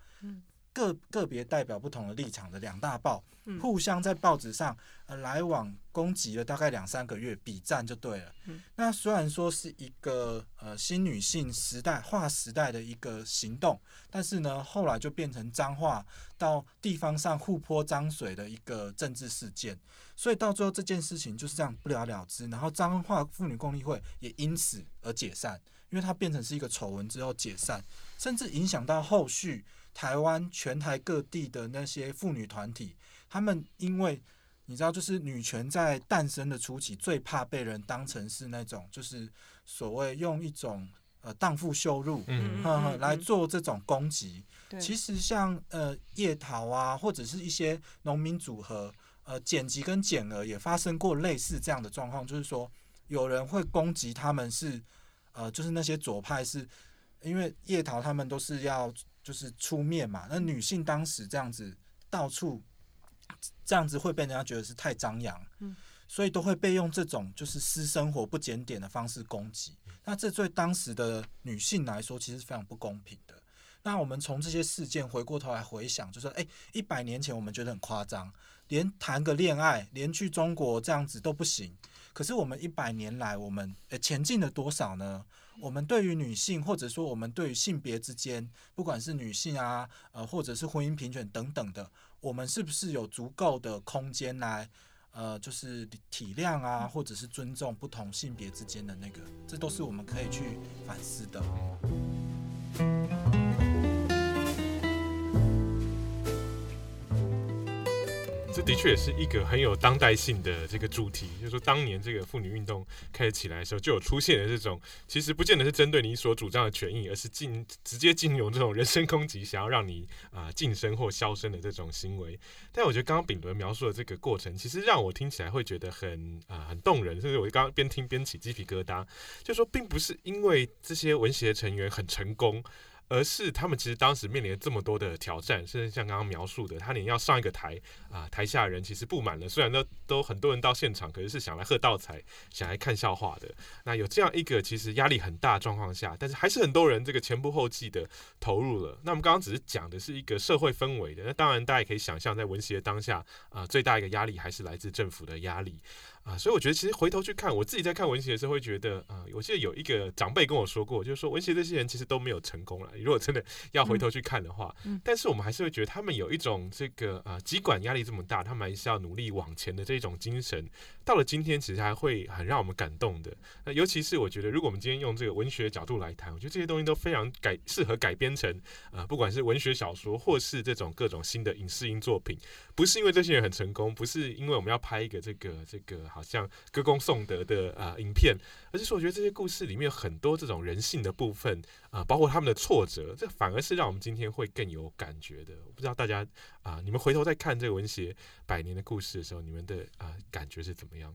个别代表不同的立场的两大报，互相在报纸上来往攻击了大概2-3个月，比战就对了。那虽然说是一个新女性时代划时代的一个行动，但是呢，后来就变成彰化到地方上互泼脏水的一个政治事件。所以到最后这件事情就是这样不了了之，然后彰化妇女共立会也因此而解散，因为它变成是一个丑闻之后解散，甚至影响到后续。台湾全台各地的那些妇女团体，他们因为你知道，就是女权在诞生的初期，最怕被人当成是那种，就是所谓用一种荡妇羞辱来做这种攻击。其实像夜逃啊，或者是一些农民组合，剪辑跟剪儿也发生过类似这样的状况，就是说有人会攻击他们是就是那些左派是，因为夜逃他们都是要。就是出面嘛，那女性当时这样子到处这样子会被人家觉得是太张扬，所以都会被用这种就是私生活不检点的方式攻击。那这对当时的女性来说其实是非常不公平的。那我们从这些事件回过头来回想，就说100年前我们觉得很夸张，连谈个恋爱，连去中国这样子都不行。可是我们100年来，我们前进了多少呢？我们对于女性，或者说我们对于性别之间，不管是女性啊，或者是婚姻平权等等的，我们是不是有足够的空间来，就是体谅啊，或者是尊重不同性别之间的这都是我们可以去反思的。这的确是一个很有当代性的这个主题，就是说当年这个妇女运动开始起来的时候，就有出现了这种其实不见得是针对你所主张的权益，而是直接进入这种人身攻击，想要让你晋升或消声的这种行为。但我觉得刚刚秉伦描述的这个过程，其实让我听起来会觉得很动人，甚至我刚刚边听边起鸡皮疙瘩。就是说并不是因为这些文协成员很成功而是他们其实当时面临了这么多的挑战，甚至像刚刚描述的，他连要上一个台啊，台下人其实布满了，虽然都很多人到现场，可是是想来喝倒彩、想来看笑话的。那有这样一个其实压力很大的状况下，但是还是很多人这个前仆后继的投入了。那我们刚刚只是讲的是一个社会氛围的，那当然大家也可以想象，在文协当下最大一个压力还是来自政府的压力。所以我觉得其实回头去看，我自己在看文协的时候会觉得我记得有一个长辈跟我说过，就是说文协这些人其实都没有成功了，如果真的要回头去看的话，但是我们还是会觉得他们有一种这个尽管压力这么大，他们还是要努力往前的这种精神，到了今天其实还会很让我们感动的。那尤其是我觉得如果我们今天用这个文学角度来谈，我觉得这些东西都非常适合改编成不管是文学小说或是这种各种新的影视音作品，不是因为这些人很成功，不是因为我们要拍一个这个好像歌功颂德的影片，而是说我觉得这些故事里面有很多这种人性的部分包括他们的挫折，这反而是让我们今天会更有感觉的。我不知道大家你们回头再看这个文学百年的故事的时候，你们的感觉是怎么样？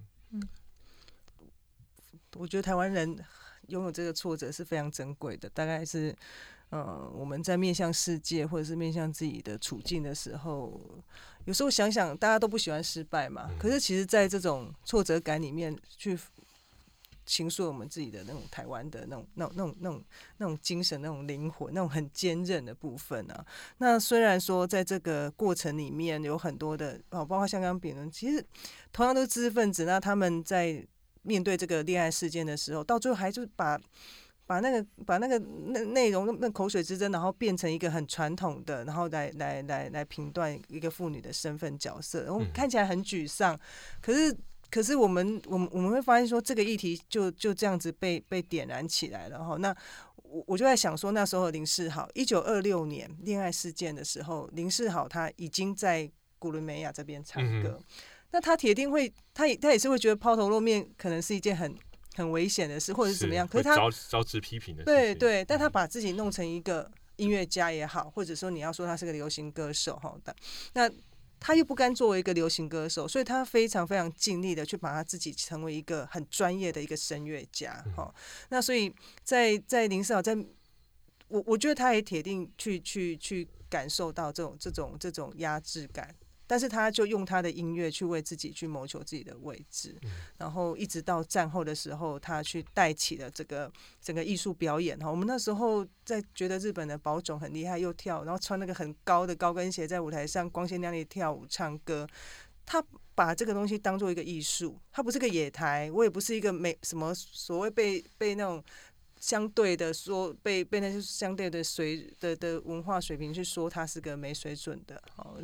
我觉得台湾人拥有这个挫折是非常珍贵的，大概是我们在面向世界或者是面向自己的处境的时候，有时候想想大家都不喜欢失败嘛，可是其实在这种挫折感里面去倾诉我们自己的那种台湾的那种精神、那种灵魂、那种很坚韧的部分啊。那虽然说在这个过程里面有很多的包括像刚刚别人其实同样都是知识分子，那他们在面对这个恋爱事件的时候，到最后还就把那个内容那口水之争，然后变成一个很传统的，然后来评断一个妇女的身份角色，然后看起来很沮丧，可是我们会发现说这个议题就这样子被点燃起来了哈。那我就在想说，那时候林世豪1926年恋爱事件的时候，林世豪他已经在古伦美亚这边唱歌，那他铁定会他也是会觉得抛头露面可能是一件很危险的事，或者是怎么样，可是他招致批评的事情，对对，但他把自己弄成一个音乐家也好，或者说你要说他是个流行歌手哈，那他又不甘作为一个流行歌手，所以他非常非常尽力的去把他自己成为一个很专业的一个声乐家哈。那所以在林世豪，在我觉得他也铁定去感受到这种压制感，但是他就用他的音乐去为自己去谋求自己的位置，然后一直到战后的时候，他去带起了这个整个艺术表演哈。我们那时候在觉得日本的宝冢很厉害，又跳，然后穿那个很高的高跟鞋在舞台上光鲜亮丽跳舞唱歌，他把这个东西当做一个艺术，他不是个野台，我也不是一个没什么所谓被那种相对的说被那些相对的的文化水平去说他是个没水准的。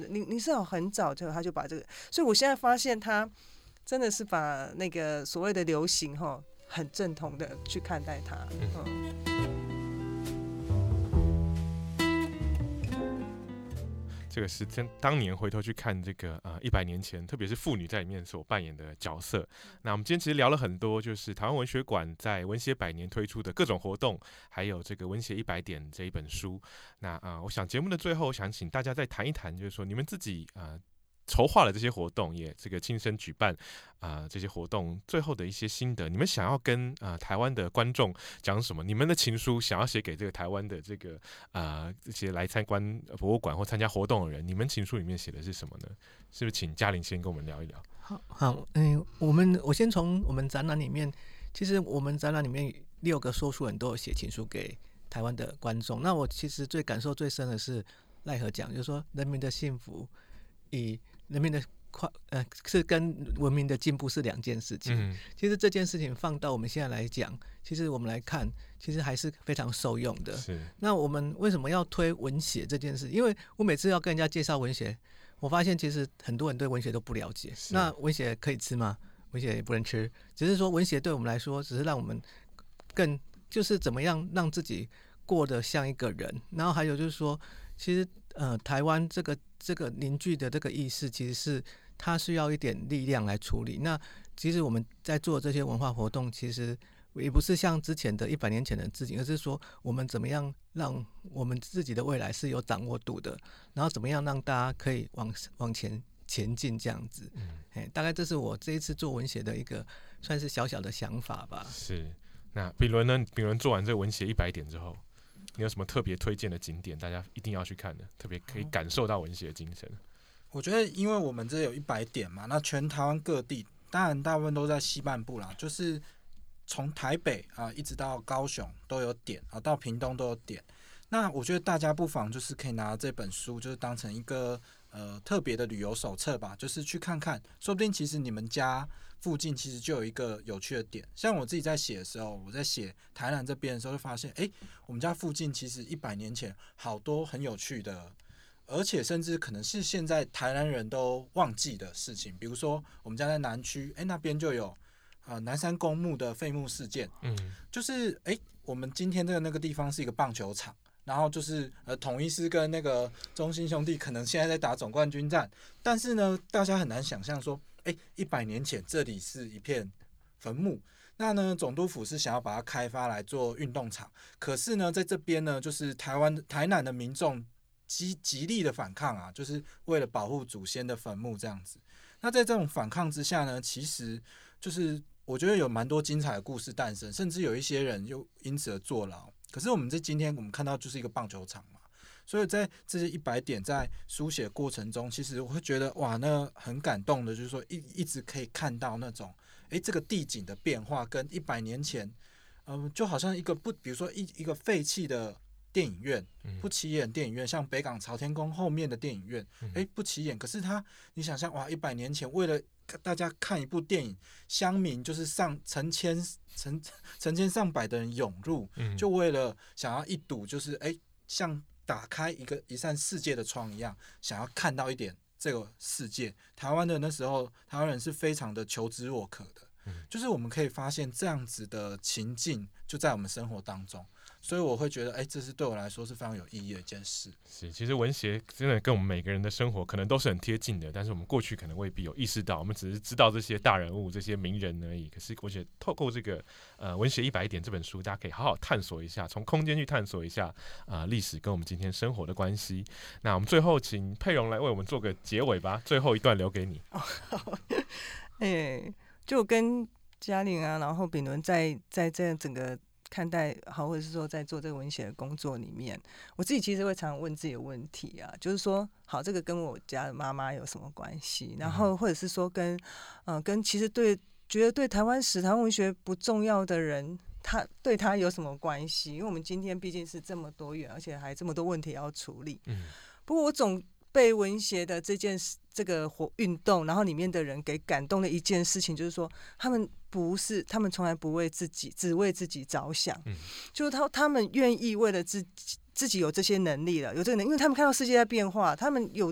林世豪很早他就把这个，所以我现在发现他真的是把那个所谓的流行很正统的去看待他。这个是当年回头去看这个100年前，特别是妇女在里面所扮演的角色。那我们今天其实聊了很多，就是台湾文学馆在文协百年推出的各种活动，还有这个文协100点这一本书。那我想节目的最后，我想请大家再谈一谈，就是说你们自己筹划了这些活动，也这个亲身举办这些活动最后的一些心得，你们想要跟台湾的观众讲什么？你们的情书想要写给这个台湾的这个这些来参观博物馆或参加活动的人，你们情书里面写的是什么呢？是不是请嘉玲先跟我们聊一聊？好，我先从我们展览里面，其实我们展览里面6个说书人都有写情书给台湾的观众。那我其实感受最深的是赖和讲，就是说人民的幸福以人民的是跟文明的进步是2件事情。其实这件事情放到我们现在来讲，其实我们来看，其实还是非常受用的。那我们为什么要推文学这件事？因为我每次要跟人家介绍文学，我发现其实很多人对文学都不了解。那文学可以吃吗？文学也不能吃，只是说文学对我们来说，只是让我们更就是怎么样让自己过得像一个人。然后还有就是说，其实台湾这个凝聚的这个意识，其实是它需要一点力量来处理。那其实我们在做这些文化活动，其实也不是像之前的100年前的事情，而是说我们怎么样让我们自己的未来是有掌握度的，然后怎么样让大家可以往前前进这样子。大概这是我这一次做文学的一个算是小小的想法吧。是，那比伦呢？比伦做完这个文学100点之后。你有什么特别推荐的景点，大家一定要去看的，特别可以感受到文学精神？我觉得，因为我们这有100点嘛，那全台湾各地，当然大部分都在西半部啦，就是从台北啊一直到高雄都有点啊，到屏东都有点。那我觉得大家不妨就是可以拿这本书，就是当成一个特别的旅游手册吧，就是去看看，说不定其实你们家附近其实就有一个有趣的点。像我自己在写的时候，我在写台南这边的时候，就发现，哎，我们家附近其实100年前好多很有趣的，而且甚至可能是现在台南人都忘记的事情。比如说我们家在南区，哎，那边就有南山公墓的废墓事件，就是哎，我们今天的那个地方是一个棒球场。然后就是统一狮跟那个中信兄弟可能现在在打总冠军战，但是呢，大家很难想象说，哎，100年前这里是一片坟墓。那呢，总督府是想要把它开发来做运动场，可是呢，在这边呢，就是台南的民众极力的反抗啊，就是为了保护祖先的坟墓这样子。那在这种反抗之下呢，其实就是我觉得有蛮多精彩的故事诞生，甚至有一些人又因此而坐牢。可是我们在今天我们看到就是一个棒球场嘛，所以在这些100点在书写过程中，其实我会觉得哇，那很感动的，就是说一直可以看到那种，哎，这个地景的变化跟100年前，就好像一个不，比如说一个废弃的电影院，不起眼电影院，像北港朝天宫后面的电影院，哎，不起眼，可是它，你想象哇，100年前为了大家看一部电影，乡民就是成千上百的人涌入，就为了想要一睹，就是哎，像打开一扇世界的窗一样，想要看到一点这个世界。台湾的那时候，台湾人是非常的求知若渴的，就是我们可以发现这样子的情境就在我们生活当中，所以我会觉得，哎，这是对我来说是非常有意义的一件事。是，其实文学真的跟我们每个人的生活可能都是很贴近的，但是我们过去可能未必有意识到，我们只是知道这些大人物、这些名人而已。可是我觉得透过这个文学100点这本书，大家可以好好探索一下，从空间去探索一下历史跟我们今天生活的关系。那我们最后请佩蓉来为我们做个结尾吧，最后一段留给你。就跟嘉玲啊，然后秉伦在这整个看待，好，或者是说在做这个文学的工作里面，我自己其实会常问自己的问题啊，就是说，好，这个跟我家的妈妈有什么关系？然后或者是说跟其实觉得对台湾史、台湾文学不重要的人，他对他有什么关系？因为我们今天毕竟是这么多元，而且还这么多问题要处理。不过我总被文学的这个运动，然后里面的人给感动的一件事情，就是说他们从来不为自己，只为自己着想，就是他们愿意为了自己有这些能力了，有这个能力，因为他们看到世界在变化，他们有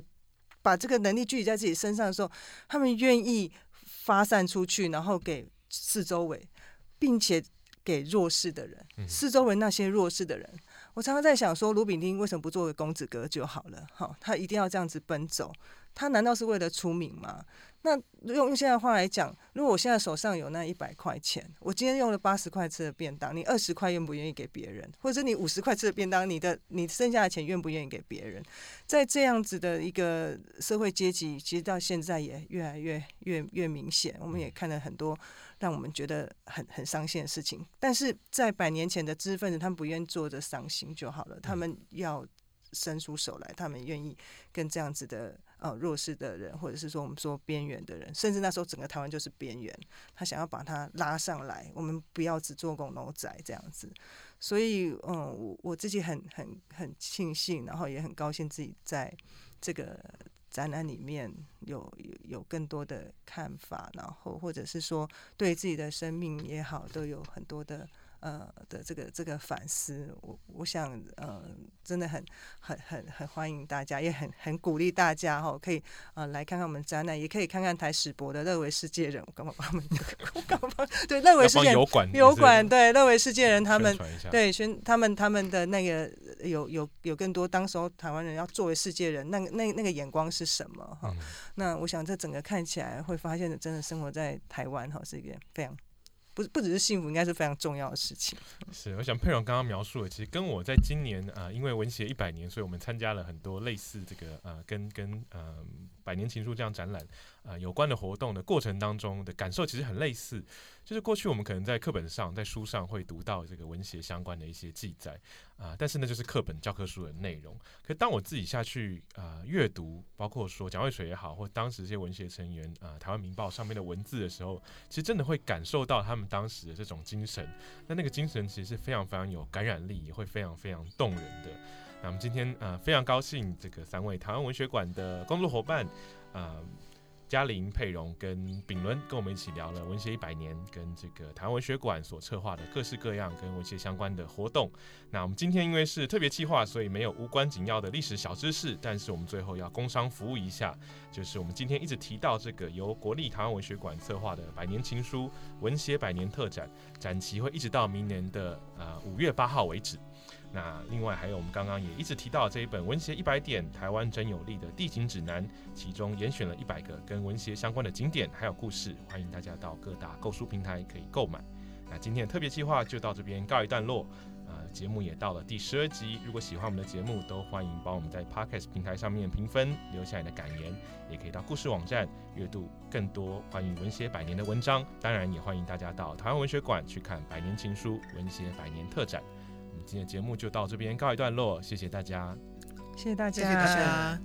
把这个能力聚集在自己身上的时候，他们愿意发散出去，然后给四周围，并且给弱势的人，四周围那些弱势的人。我常常在想说，卢炳丁为什么不做个公子哥就好了？他一定要这样子奔走，他难道是为了出名吗？那用现在的话来讲，如果我现在手上有那100块钱，我今天用了80块吃的便当，你20块愿不愿意给别人？或者你50块吃的便当，你剩下的钱愿不愿意给别人？在这样子的一个社会阶级，其实到现在也越来越明显，我们也看了很多让我们觉得很伤心的事情，但是在100年前的知识分子，他们不愿做着伤心就好了，他们要伸出手来，他们愿意跟这样子的弱势的人，或者是说我们说边缘的人，甚至那时候整个台湾就是边缘，他想要把他拉上来，我们不要只做工农仔这样子。所以我自己很庆幸，然后也很高兴自己在这个展览里面有更多的看法，然后或者是说对自己的生命也好，都有很多的这个反思。我想真的很欢迎大家，也很鼓励大家可以来看看我们展览，也可以看看台史博的《乐为世界人》，我干嘛帮他们？对，《乐为世界人》油管对《乐为世界人》他们对他们的那个有更多当时候台湾人要作为世界人，那个眼光是什么哈？那我想这整个看起来会发现，真的生活在台湾是一个非常。不只是幸福，应该是非常重要的事情。是，我想佩蓉刚刚描述的，其实跟我在今年因为文学100年，所以我们参加了很多类似这个跟百年情书这样展览有关的活动的过程当中的感受，其实很类似。就是过去我们可能在课本上、在书上会读到这个文学相关的一些记载啊、但是那就是课本教科书的内容。可当我自己下去阅读，包括说蒋渭水也好，或当时这些文学成员台湾民报上面的文字的时候，其实真的会感受到他们当时的这种精神。那个精神其实是非常非常有感染力，也会非常非常动人的。那我们今天非常高兴，这个三位台湾文学馆的工作伙伴嘉玲、佩蓉跟秉伦跟我们一起聊了文学100年跟这个台湾文学馆所策划的各式各样跟文学相关的活动。那我们今天因为是特别企划，所以没有无关紧要的历史小知识，但是我们最后要工商服务一下，就是我们今天一直提到这个由国立台湾文学馆策划的100年情书文协100年特展，展期会一直到明年的5月8号为止。那另外还有我们刚刚也一直提到这一本文协100点台湾真有力的地景指南，其中严选了100个跟文协相关的景点还有故事，欢迎大家到各大购书平台可以购买。那今天的特别计划就到这边告一段落，节目也到了第12集。如果喜欢我们的节目，都欢迎帮我们在 Podcast 平台上面评分，留下你的感言，也可以到故事网站阅读更多关于文协100年的文章。当然也欢迎大家到台湾文学馆去看100年情书文协100年特展。今天的节目就到这边告一段落，谢谢大家，谢谢大家。